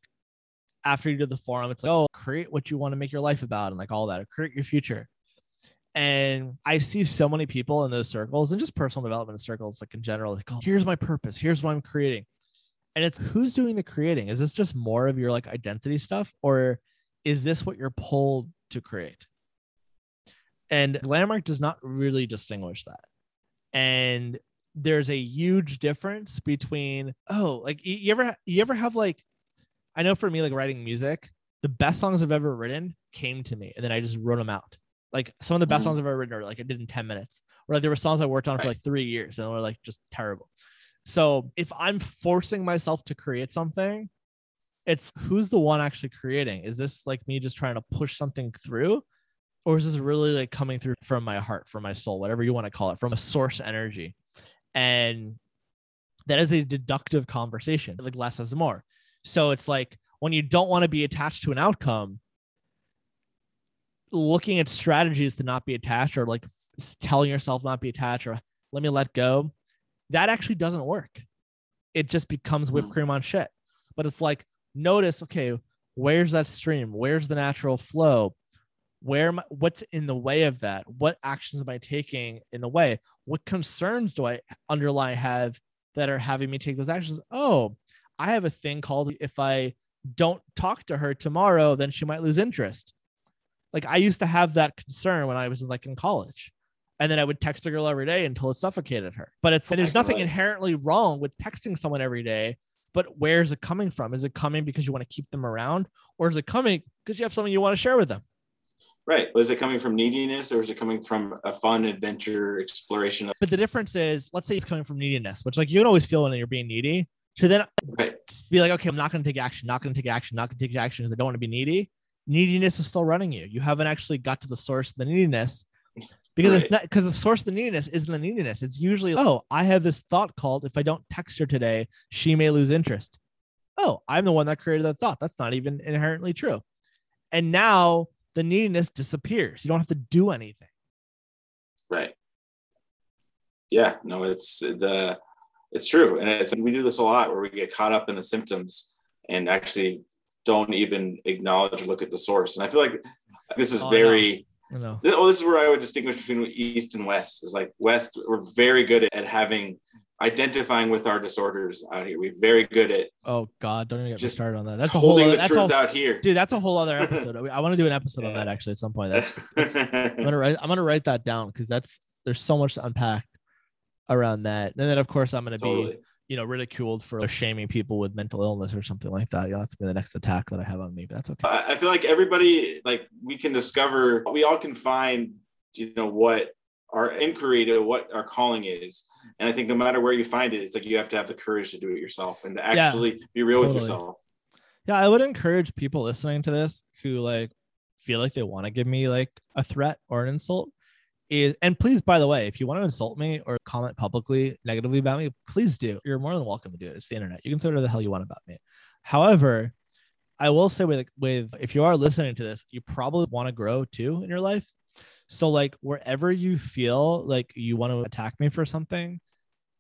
after you do the forum, it's like, oh, create what you want to make your life about and like all that, or create your future. And I see so many people in those circles and just personal development circles, like in general, like, oh, here's my purpose. Here's what I'm creating. And it's who's doing the creating? Is this just more of your like identity stuff, or is this what you're pulled to create? And Landmark does not really distinguish that. And there's a huge difference between, oh, like you ever, you ever have like, I know for me, like writing music, the best songs I've ever written came to me and then I just wrote them out. Like some of the best mm-hmm. songs I've ever written are like I did in ten minutes, or like there were songs I worked on right. for like three years and were like just terrible. So if I'm forcing myself to create something, it's who's the one actually creating? Is this like me just trying to push something through, or is this really like coming through from my heart, from my soul, whatever you want to call it, from a source energy? And that is a deductive conversation, like less is more. So it's like when you don't want to be attached to an outcome, looking at strategies to not be attached, or like telling yourself not be attached, or let me let go, that actually doesn't work. It just becomes whipped cream on shit. But it's like, notice, okay, where's that stream? Where's the natural flow? Where am I, what's in the way of that? What actions am I taking in the way? What concerns do I underlie have that are having me take those actions? Oh, I have a thing called if I don't talk to her tomorrow, then she might lose interest. Like I used to have that concern when I was in, like in college, and then I would text a girl every day until it suffocated her. But it's there's nothing inherently wrong with texting someone every day, but where is it coming from? Is it coming because you want to keep them around, or is it coming because you have something you want to share with them? Right. Is it coming from neediness, or is it coming from a fun adventure exploration? Of- but the difference is, let's say it's coming from neediness, which like you can always feel when you're being needy. So then right. just be like, okay, I'm not going to take action, not going to take action, not going to take action because I don't want to be needy. Neediness is still running you. You haven't actually got to the source of the neediness, because right. it's not because the source of the neediness isn't the neediness. It's usually, oh, I have this thought called, if I don't text her today, she may lose interest. Oh, I'm the one that created that thought. That's not even inherently true. And now the neediness disappears. You don't have to do anything. Right. Yeah, no, it's the, it's true. And it's, we do this a lot where we get caught up in the symptoms and actually don't even acknowledge or look at the source. And I feel like this is oh, very, no. No. This, well, this is where I would distinguish between East and West. It's like West, we're very good at having, identifying with our disorders out here. We're very good at. Oh God, don't even get me started on that. That's a whole other, the that's truth a, out here. Dude, that's a whole other episode. I want to do an episode yeah. on that actually at some point. That's, that's, I'm going to write, I'm going to write that down. Cause that's, there's so much to unpack around that. And then of course I'm going to totally. be, you know, ridiculed for shaming people with mental illness or something like that. You know, that's gonna be the next attack that I have on me, but that's okay. I feel like everybody, like we can discover, we all can find, you know, what our inquiry to what our calling is. And I think no matter where you find it, it's like you have to have the courage to do it yourself and to actually yeah, be real totally. with yourself. Yeah, I would encourage people listening to this who like feel like they want to give me like a threat or an insult. Is, and please, by the way, if you want to insult me or comment publicly negatively about me, please do. You're more than welcome to do it. It's the internet. You can say whatever the hell you want about me. However, I will say with, with if you are listening to this, you probably want to grow too in your life. So like wherever you feel like you want to attack me for something,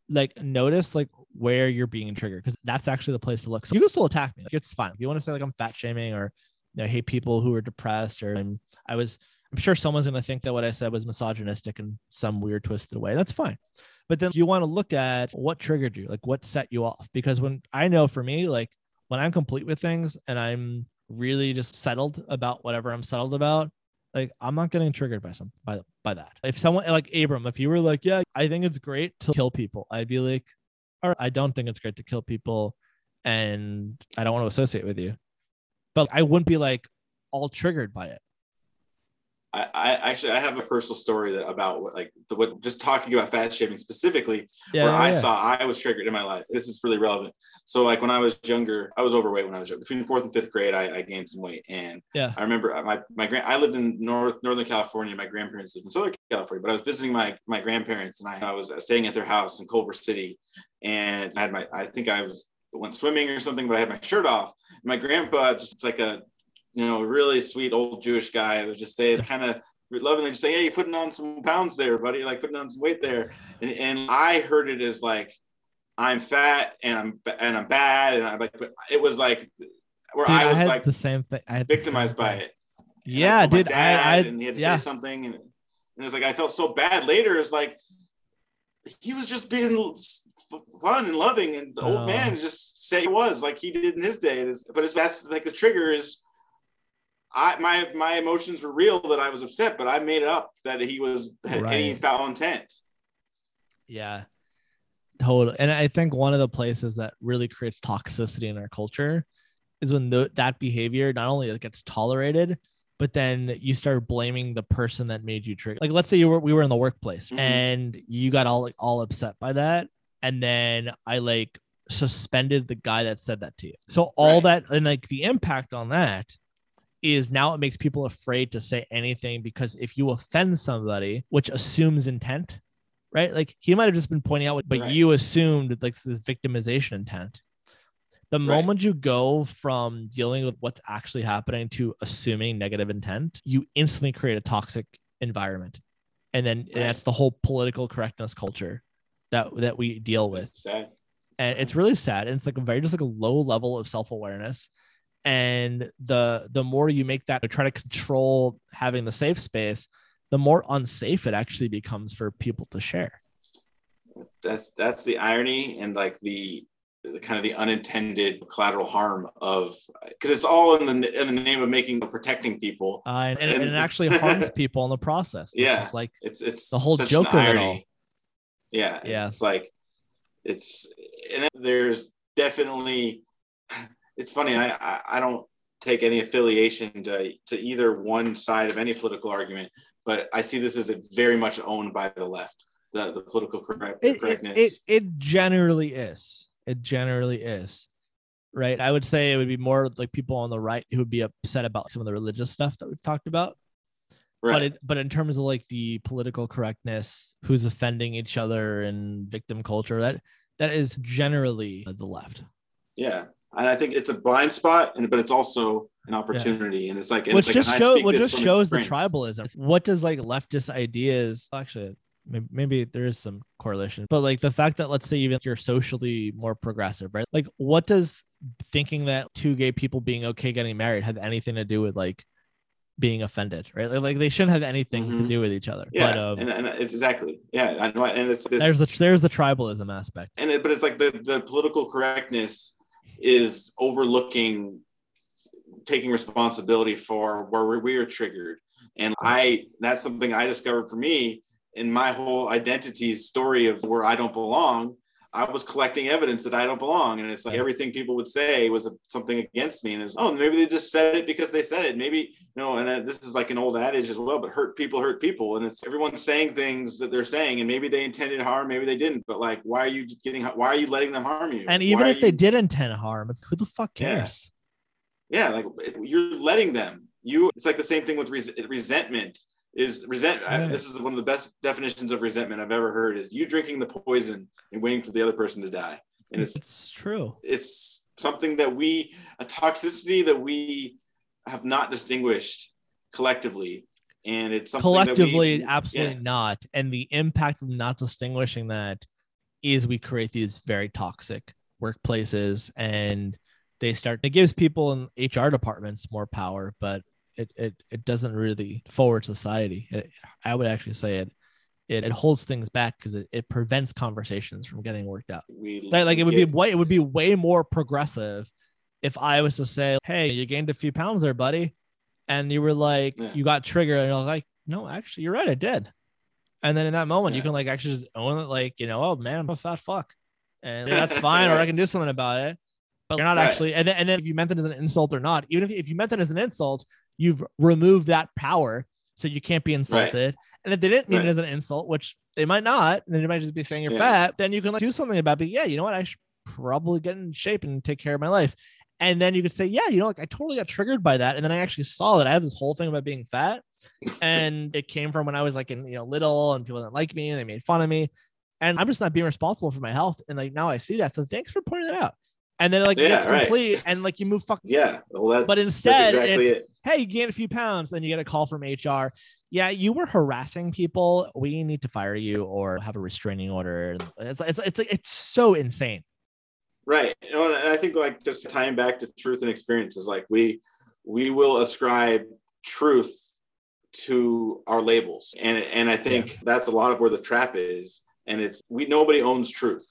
like notice like where you're being triggered, because that's actually the place to look. So you can still attack me. Like, it's fine. If you want to say like I'm fat shaming or you know, I hate people who are depressed or I'm, I was... I'm sure someone's going to think that what I said was misogynistic in some weird twisted way. That's fine. But then you want to look at what triggered you, like what set you off? Because when I know for me, like when I'm complete with things and I'm really just settled about whatever I'm settled about, like I'm not getting triggered by some, by, by that. If someone like Abram, if you were like, yeah, I think it's great to kill people. I'd be like, all right, I don't think it's great to kill people and I don't want to associate with you, but I wouldn't be like all triggered by it. I, I actually, I have a personal story that about what, like the, what just talking about fat shaming specifically, yeah, where yeah, I yeah. saw I was triggered in my life. This is really relevant. So like when I was younger, I was overweight when I was younger. Between fourth and fifth grade, I, I gained some weight. And yeah. I remember my, my grand, I lived in North Northern California. My grandparents lived in Southern California, but I was visiting my, my grandparents and I, I was staying at their house in Culver City. And I had my, I think I was went swimming or something, but I had my shirt off. My grandpa just like a, you know, really sweet old Jewish guy. I was just saying, kind of lovingly just saying, hey, you're putting on some pounds there, buddy, like putting on some weight there. And, and I heard it as like, I'm fat and I'm, and I'm bad. And I'm like, but it was like, where dude, I was I like the same thing. I had victimized by it. And yeah, I dude. I, I and he had to yeah. say something. And, and it was like, I felt so bad later. It's like, he was just being fun and loving. And the oh. old man just say it was like he did in his day. But it's, that's like the trigger is, I, my my emotions were real that I was upset, but I made it up that he was had right. any foul intent. Yeah, totally. And I think one of the places that really creates toxicity in our culture is when the, that behavior not only gets tolerated, but then you start blaming the person that made you trigger. Like, let's say you were we were in the workplace mm-hmm. and you got all like, all upset by that, and then I like suspended the guy that said that to you. So all right. that and like the impact on that. Is now it makes people afraid to say anything because if you offend somebody, which assumes intent, right? Like he might have just been pointing out, but right. you assumed like this victimization intent. The right. moment you go from dealing with what's actually happening to assuming negative intent, you instantly create a toxic environment. And then right. and that's the whole political correctness culture that, that we deal with. It's sad. And it's really sad. And it's like a very, just like a low level of self-awareness. And the the more you make that to try to control having the safe space, the more unsafe it actually becomes for people to share. That's that's the irony and like the, the kind of the unintended collateral harm of because it's all in the in the name of making protecting people uh, and, and, and it actually harms people in the process. Yeah, like it's it's the whole joke of it all. Yeah, yeah. It's like it's and there's definitely. It's funny. I I don't take any affiliation to, to either one side of any political argument, but I see this as a very much owned by the left. The the political correct, it, correctness. It, it it generally is. It generally is, right? I would say it would be more like people on the right who would be upset about some of the religious stuff that we've talked about. Right. But it, but in terms of like the political correctness, who's offending each other and victim culture, that that is generally the left. Yeah. And I think it's a blind spot, and but it's also an opportunity. Yeah. And it's like, and which it's just, like, show, which just shows the tribalism. What does like leftist ideas actually, maybe, maybe there is some correlation, but like the fact that let's say even you're socially more progressive, right? Like what does thinking that two gay people being okay getting married had anything to do with like being offended, right? Like they shouldn't have anything mm-hmm. to do with each other. Yeah, but, um, and, and it's exactly. Yeah, I know. And it's this, there's the there's the tribalism aspect, and it, but it's like the the political correctness is overlooking taking responsibility for where we are triggered. And I that's something I discovered for me in my whole identity story of where I don't belong. I was collecting evidence that I don't belong. And it's like everything people would say was something against me. And it's, oh, maybe they just said it because they said it. Maybe, no, and this is like an old adage as well, but hurt people hurt people. And it's everyone saying things that they're saying, and maybe they intended harm, maybe they didn't. But like, why are you getting, why are you letting them harm you? And even why if they you... did intend harm, who the fuck cares? Yeah, yeah, like you're letting them. You. It's like the same thing with res- resentment. Is resent right. I, this is one of the best definitions of resentment I've ever heard, is you drinking the poison and waiting for the other person to die. And it's, it's true. It's something that we, a toxicity that we have not distinguished collectively. And it's something collectively, that we, absolutely yeah. not. And the impact of not distinguishing that is we create these very toxic workplaces, and they start, it gives people in H R departments more power, but It, it it doesn't really forward society. It, I would actually say it it, it holds things back because it, it prevents conversations from getting worked out. We like, like it would be way it would be way more progressive if I was to say, hey, you gained a few pounds there, buddy, and you were like yeah. you got triggered, and I was like, no, actually, you're right, I did. And then in that moment, yeah. you can like actually just own it, like, you know, oh man, I'm a fat fuck, and that's fine, right. or I can do something about it. But you're not right. actually, and then, and then if you meant it as an insult or not, even if if you meant it as an insult, you've removed that power, so you can't be insulted. Right. And if they didn't mean right. it as an insult, which they might not, and they might just be saying you're yeah. fat, then you can like, do something about it. But yeah, you know what? I should probably get in shape and take care of my life. And then you could say, yeah, you know, like I totally got triggered by that. And then I actually saw that I have this whole thing about being fat. And it came from when I was like, in, you know, little, and people didn't like me and they made fun of me. And I'm just not being responsible for my health. And like, now I see that. So thanks for pointing that out. And then like yeah, it's complete right. and like you move fucking yeah well, but instead exactly it's, it. Hey, you gained a few pounds, then you get a call from H R. Yeah, you were harassing people, we need to fire you or have a restraining order. It's it's it's, it's so insane, right? And I think like just tying back to truth and experiences, like we we will ascribe truth to our labels, and and I think yeah. that's a lot of where the trap is. And it's we nobody owns truth.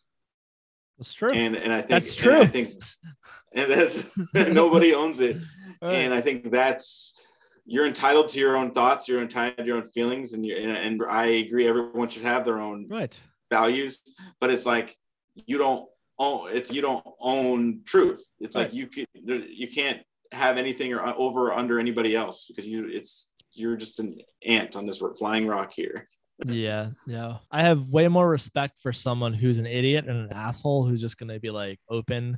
That's true. And and I think that's true. And I think and that's nobody owns it. Right. And I think that's you're entitled to your own thoughts, you're entitled to your own feelings, and you and, and I agree everyone should have their own right. values, but it's like you don't own it's you don't own truth. It's right. like you can you can't have anything or over or under anybody else, because you it's you're just an ant on this flying rock here. yeah yeah I have way more respect for someone who's an idiot and an asshole who's just gonna be like open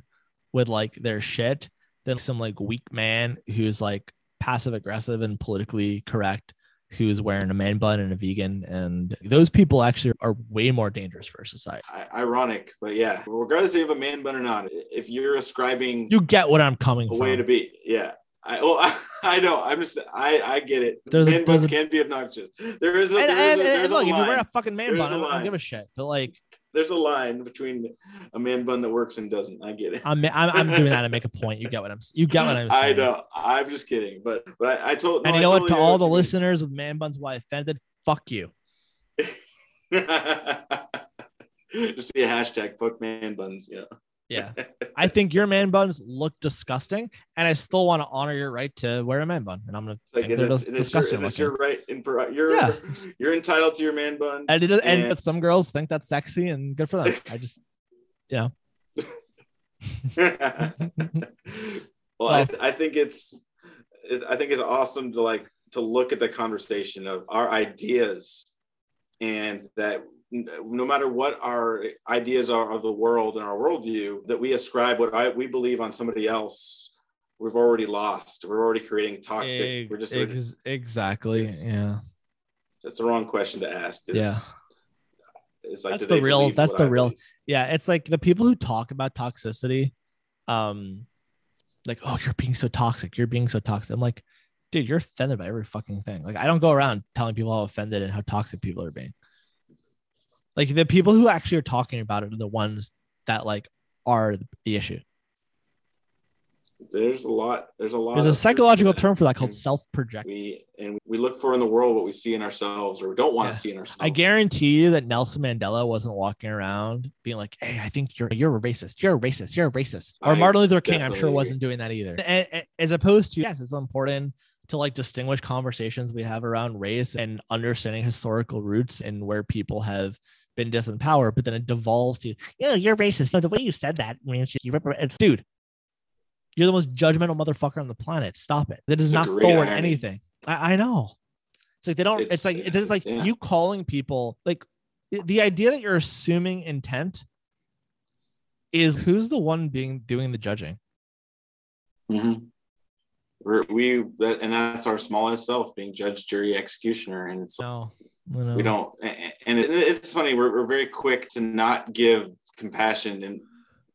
with like their shit than some like weak man who's like passive aggressive and politically correct, who's wearing a man bun and a vegan, and those people actually are way more dangerous for society. I- ironic but yeah, regardless if you have a man bun or not, if you're ascribing you get what I'm coming a from. Way to be yeah I, well, I, I know. I'm just. I, I get it. There's man a, buns there's a, can be obnoxious. There is a. And, and, a, and look, a if you wear a fucking man there's bun, I don't, I don't give a shit. But like, there's a line between a man bun that works and doesn't. I get it. I'm I'm, I'm doing that to make a point. You get what I'm. You get what I'm saying. I know. I'm just kidding. But but I, I told. No, and you know what? To all the listeners with man buns, why offended? Fuck you. Just see a hashtag. Fuck man buns. You know. Yeah, I think your man buns look disgusting, and I still want to honor your right to wear a man bun. And I'm gonna like, think and they're it's, disgusting. It's your, it's your right, in, you're yeah. you're entitled to your man bun. And, it, and, and some girls think that's sexy, and good for them. I just, yeah. well, well I, th- I think it's, it, I think it's awesome to like to look at the conversation of our ideas, and that. No matter what our ideas are of the world and our worldview, that we ascribe what I, we believe on somebody else, we've already lost. We're already creating toxic. E- we're just ex- exactly. It's, yeah, that's the wrong question to ask. It's, yeah, it's like that's the real. That's the I real. Believe? Yeah, it's like the people who talk about toxicity, um, like, oh, you're being so toxic. You're being so toxic. I'm like, dude, you're offended by every fucking thing. Like, I don't go around telling people how offended and how toxic people are being. Like the people who actually are talking about it are the ones that like are the issue. there's a lot. There's a lot. There's a psychological term for that called self-projection. We, and we look for in the world what we see in ourselves or we don't want to yeah. see in ourselves. I guarantee you that Nelson Mandela wasn't walking around being like, hey, I think you're you're a racist. You're a racist. You're a racist. Or I Martin Luther King, I'm sure, wasn't doing that either. And, and, as opposed to, yes, it's important to like distinguish conversations we have around race and understanding historical roots and where people have been disempowered, but then it devolves to, yeah, you're racist. No, the way you said that, man, you represent, dude, you're the most judgmental motherfucker on the planet. Stop it. That does it's not forward irony. anything. I, I know. It's like they don't. It's, it's like it does like yeah. you calling people like the idea that you're assuming intent is who's the one being doing the judging. Mm-hmm. We're, we that, and that's our smallest self being judge, jury, executioner, and it's no. No. We don't, and it, it's funny. We're, we're very quick to not give compassion, and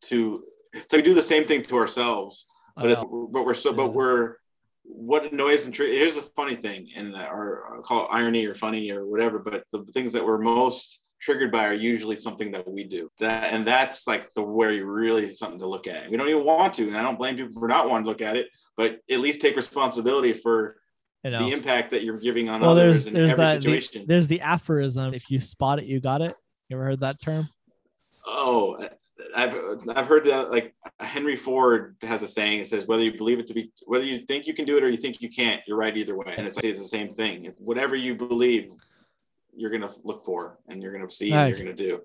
to so we do the same thing to ourselves. But it's, but we're so, yeah. but we're what annoys and here's the funny thing, and or call it irony or funny or whatever. But the things that we're most triggered by are usually something that we do. That and that's like the where you really something to look at. We don't even want to, and I don't blame people for not wanting to look at it. But at least take responsibility for. You know. The impact that you're giving on well, others there's, in there's every that, situation. The, there's the aphorism: "If you spot it, you got it." You ever heard that term? Oh, I've I've heard that. Like Henry Ford has a saying: "It says whether you believe it to be, whether you think you can do it or you think you can't, you're right either way." And it's like, it's the same thing. If whatever you believe, you're gonna look for, and you're gonna see, right. and you're gonna do.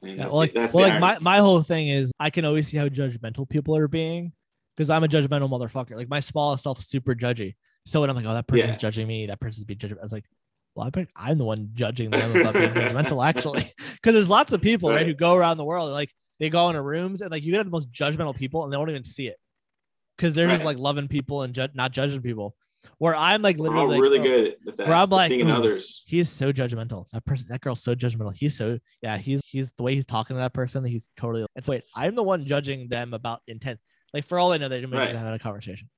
And yeah, that's, well, like, that's well, like my my whole thing is I can always see how judgmental people are being because I'm a judgmental motherfucker. Like my smallest self, super judgy. So when I'm like, oh, that person's yeah. judging me, that person's being judged. I was like, well, I bet I'm the one judging them about being judgmental, actually. Because there's lots of people, right. right, who go around the world, and, like they go into rooms and like you get the most judgmental people, and they won't even see it because they're right. just like loving people and ju- not judging people. Where I'm like, literally, we're all really like, oh, good at that. Where I'm like, seeing others, he's so judgmental. That person, that girl's so judgmental. He's so yeah, he's he's the way he's talking to that person. He's totally. It's wait, I'm the one judging them about intent. Like for all I know, they didn't right. just having a conversation.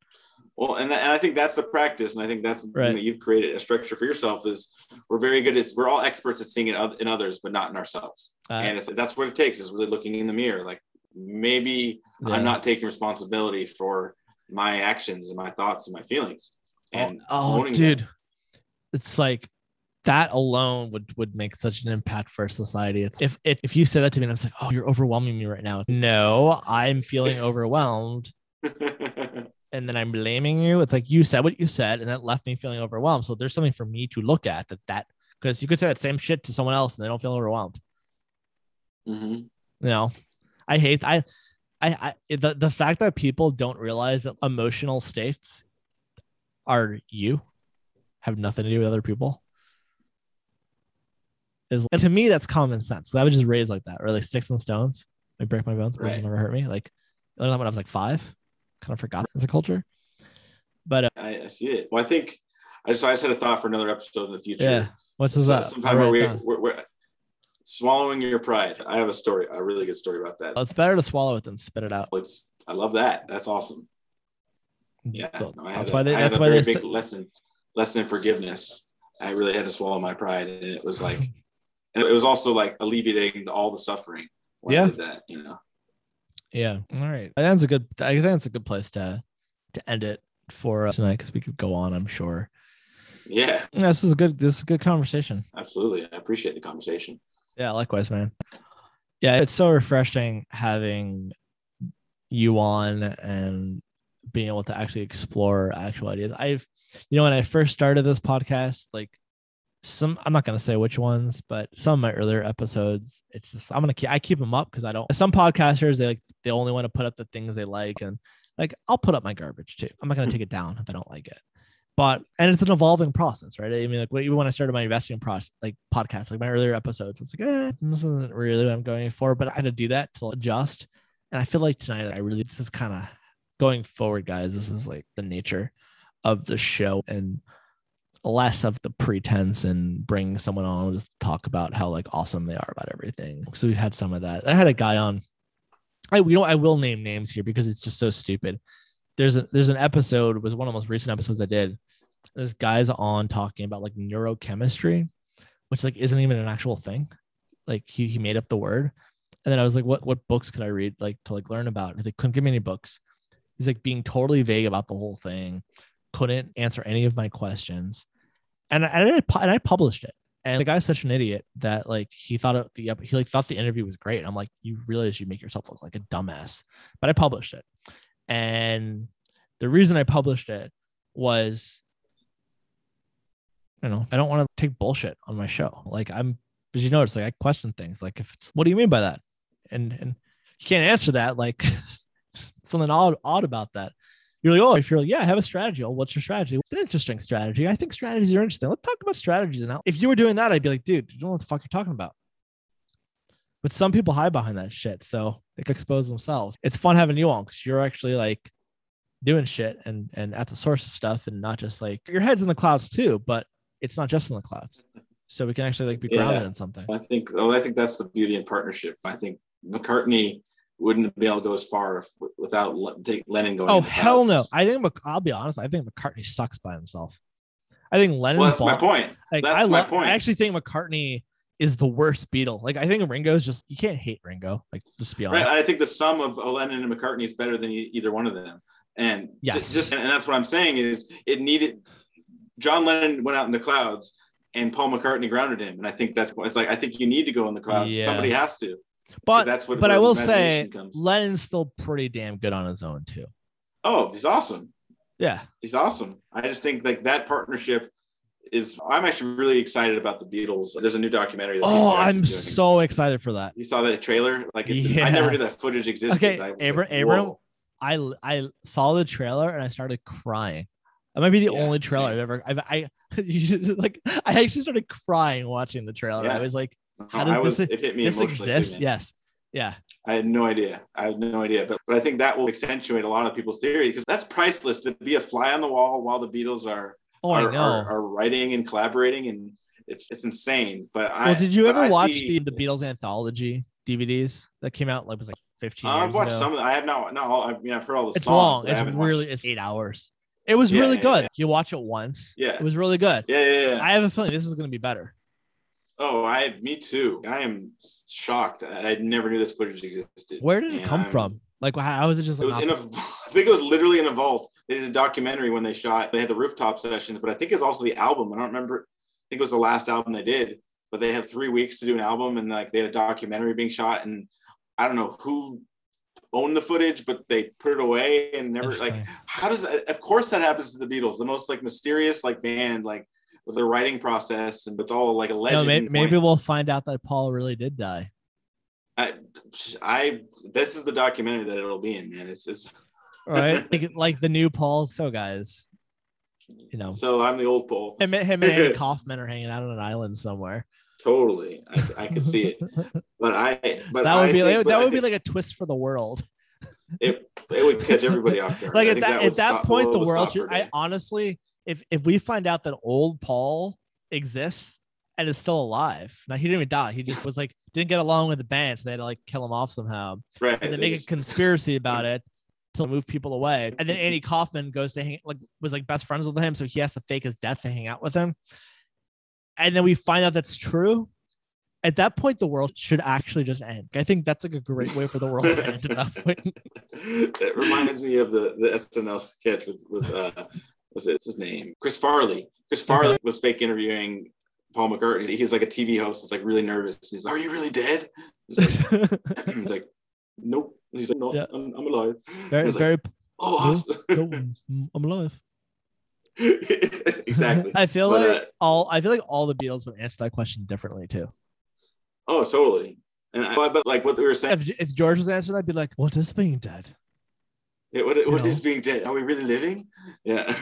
Well, and, th- and I think that's the practice. And I think that's the right. thing that you've created a structure for yourself is we're very good at, we're all experts at seeing it in others, but not in ourselves. Uh, and it's, that's what it takes is really looking in the mirror. Like maybe yeah. I'm not taking responsibility for my actions and my thoughts and my feelings. And oh, oh dude, them. It's like that alone would, would make such an impact for society. It's, if, if, if you say that to me and I was like, oh, you're overwhelming me right now. No, I'm feeling overwhelmed. And then I'm blaming you. It's like you said what you said, and that left me feeling overwhelmed. So there's something for me to look at that that because you could say that same shit to someone else and they don't feel overwhelmed. Mm-hmm. You know, I hate I, I, I the the fact that people don't realize that emotional states are you have nothing to do with other people. Is to me that's common sense. So I would just raise like that, or like sticks and stones. I break my bones, words right. never hurt me. Like when I was like five. Kind of forgotten as a culture, but uh, I, I see it. Well, I think I just I just had a thought for another episode in the future. Yeah, what's so, that? Sometime where we we're, we're swallowing your pride. I have a story, a really good story about that. Well, it's better to swallow it than spit it out. It's I love that. That's awesome. Yeah, so, no, that's a, why they. I that's why they. Big say- lesson, lesson in forgiveness. I really had to swallow my pride, and it was like, and it was also like alleviating all the suffering. When yeah, I did that you know. Yeah. All right. I think that's a good. I think that's a good place to to end it for tonight because we could go on. I'm sure. Yeah. yeah. This is good. This is a good conversation. Absolutely. I appreciate the conversation. Yeah. Likewise, man. Yeah. It's so refreshing having you on and being able to actually explore actual ideas. I've, you know, when I first started this podcast, like some, I'm not going to say which ones, but some of my earlier episodes, it's just, I'm going to keep, I keep them up because I don't, some podcasters, they like, they only want to put up the things they like. And like, I'll put up my garbage too. I'm not going to take it down if I don't like it. But, and it's an evolving process, right? I mean, like even when I started my investing process, like podcast, like my earlier episodes, it's like, eh, this isn't really what I'm going for, but I had to do that to adjust. And I feel like tonight, I really, this is kind of going forward, guys. This is like the nature of the show and less of the pretense and bring someone on and just talk about how like awesome they are about everything. So we had some of that. I had a guy on, I you know I will name names here because it's just so stupid. There's a there's an episode, it was one of the most recent episodes I did. This guy's on talking about like neurochemistry, which like isn't even an actual thing. Like he he made up the word, and then I was like, what what books could I read like to like learn about? And they couldn't give me any books. He's like being totally vague about the whole thing. Couldn't answer any of my questions. And I, and I, and I published it. And the guy's such an idiot that like he thought it, the he like thought the interview was great. And I'm like, you realize you make yourself look like a dumbass. But I published it. And the reason I published it was, you know, I don't want to take bullshit on my show. Like I'm, as you notice, like I question things. Like if it's, what do you mean by that? And and you can't answer that. Like something odd, odd about that. You're like, oh, if you're like, yeah, I have a strategy. Oh, what's your strategy? It's an interesting strategy. I think strategies are interesting. Let's talk about strategies. And if you were doing that, I'd be like, dude, you don't know what the fuck you're talking about. But some people hide behind that shit. So they can expose themselves. It's fun having you on because you're actually like doing shit and, and at the source of stuff and not just like your head's in the clouds too, but it's not just in the clouds. So we can actually like be grounded yeah, in something. I think, oh, I think that's the beauty in partnership. I think McCartney wouldn't be able to go as far if, without Lennon going. Oh, hell no. I think, I'll be honest, I think McCartney sucks by himself. I think Lennon. Well, that's my point. Like, that's I, my point. I actually think McCartney is the worst Beatle. Like, I think Ringo's just, you can't hate Ringo. Like, just be honest. Right. I think the sum of Lennon and McCartney is better than either one of them. And yes. just, and that's what I'm saying is it needed, John Lennon went out in the clouds and Paul McCartney grounded him. And I think that's, it's like, I think you need to go in the clouds. Yeah. Somebody has to. But that's what but I will say comes. Lennon's still pretty damn good on his own too. Oh, he's awesome. Yeah. He's awesome. I just think like that partnership is I'm actually really excited about the Beatles. There's a new documentary. That oh, I'm doing. so excited for that. You saw that trailer? Like it's yeah. I never knew that footage existed. Okay, I Abram, like, Abram I I saw the trailer and I started crying. That might be the yeah, only trailer same. I've ever I've I like I actually started crying watching the trailer. Yeah. I was like How did I was, this, it hit me this exist? Too, yes. Yeah. I had no idea. I had no idea. But, but I think that will accentuate a lot of people's theory because that's priceless to be a fly on the wall while the Beatles are oh, are, I know. Are, are writing and collaborating. And it's it's insane. But well, I did you ever I watch see, the, the Beatles anthology D V Ds that came out? Like, it was like fifteen I've years watched ago. Some of them. I have not. No, I mean, I've heard all the it's songs. It's long. It's really, watched. It's eight hours. It was yeah, really yeah, good. Yeah. You watch it once. Yeah. It was really good. Yeah, yeah, yeah. I have a feeling this is going to be better. Oh, I, me too. I am shocked. I never knew this footage existed. Where did it and come I'm, from? Like, how was it just? It was in a, I think it was literally in a vault. They did a documentary when they shot, they had the rooftop sessions, but I think it's also the album. I don't remember. I think it was the last album they did, but they had three weeks to do an album and like they had a documentary being shot and I don't know who owned the footage, but they put it away and never like, how does that, of course that happens to the Beatles, the most like mysterious, like band, like, with the writing process, and it's all like a legend. No, maybe, maybe we'll find out that Paul really did die. I, I, this is the documentary that it'll be in, man. It's it's all right, like, like the new Paul. So, guys, you know, so I'm the old Paul. Him, him and Andy Kaufman are hanging out on an island somewhere. Totally, I, I could see it, but I, but that would I be think, like, that would think, be like a twist for the world. It it would catch everybody off guard. Like at that, that at that point, the world. Should, I honestly. If if we find out that old Paul exists and is still alive, now he didn't even die. He just was like didn't get along with the band, so they had to like kill him off somehow. Right. And then make a conspiracy about it to move people away. And then Andy Kaufman goes to hang like was like best friends with him, so he has to fake his death to hang out with him. And then we find out that's true. At that point, the world should actually just end. I think that's like a great way for the world to end at that point. It reminds me of the the S N L sketch with with. Uh, What's his name? Chris Farley. Chris Farley was fake interviewing Paul McCartney. He's like a T V host. It's like really nervous. He's like, "Are you really dead?" He's like, he's like "Nope." He's like, "No, yeah. I'm, I'm alive." Very, very. Like, oh, no, no, I'm alive. Exactly. I feel but, like uh, all. I feel like all the Beatles would answer that question differently too. Oh, totally. And I, but like what we were saying, if, if George was answering, I'd be like, "What is being dead? Yeah, what what you is know? Being dead? Are we really living? Yeah."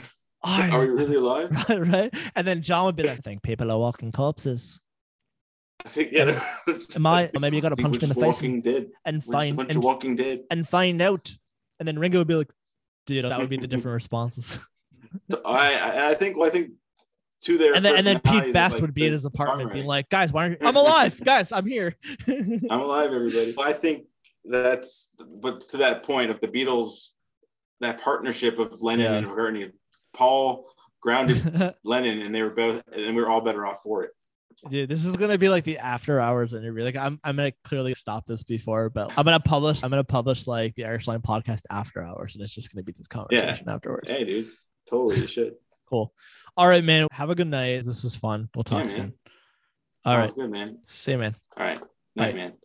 I, Are we really alive? Right, right. And then John would be like, I think people are walking corpses. I think, yeah. Am I? Or maybe you got to punch him in the face and, dead. and find and, walking dead. and find out. And then Ringo would be like, dude, that would be the different responses. I, I think, well, I think two there. And then, and then Pete Best like, would be at his apartment right. being like, guys, why aren't you? I'm alive. Guys, I'm here. I'm alive, everybody. I think that's, but to that point of the Beatles, that partnership of Lennon yeah. and McCartney, Paul grounded Lennon and they were both and we were all better off for it. Dude, this is gonna be like the after hours interview. Like, I'm, I'm gonna clearly stop this before, but I'm gonna publish. I'm gonna publish like the Eric Schleien podcast after hours, and it's just gonna be this conversation yeah. afterwards. Hey, dude, totally you should. Cool. All right, man. Have a good night. This is fun. We'll talk yeah, soon. All Sounds right. Good, man. See you, man. All right. Night, Bye. Man.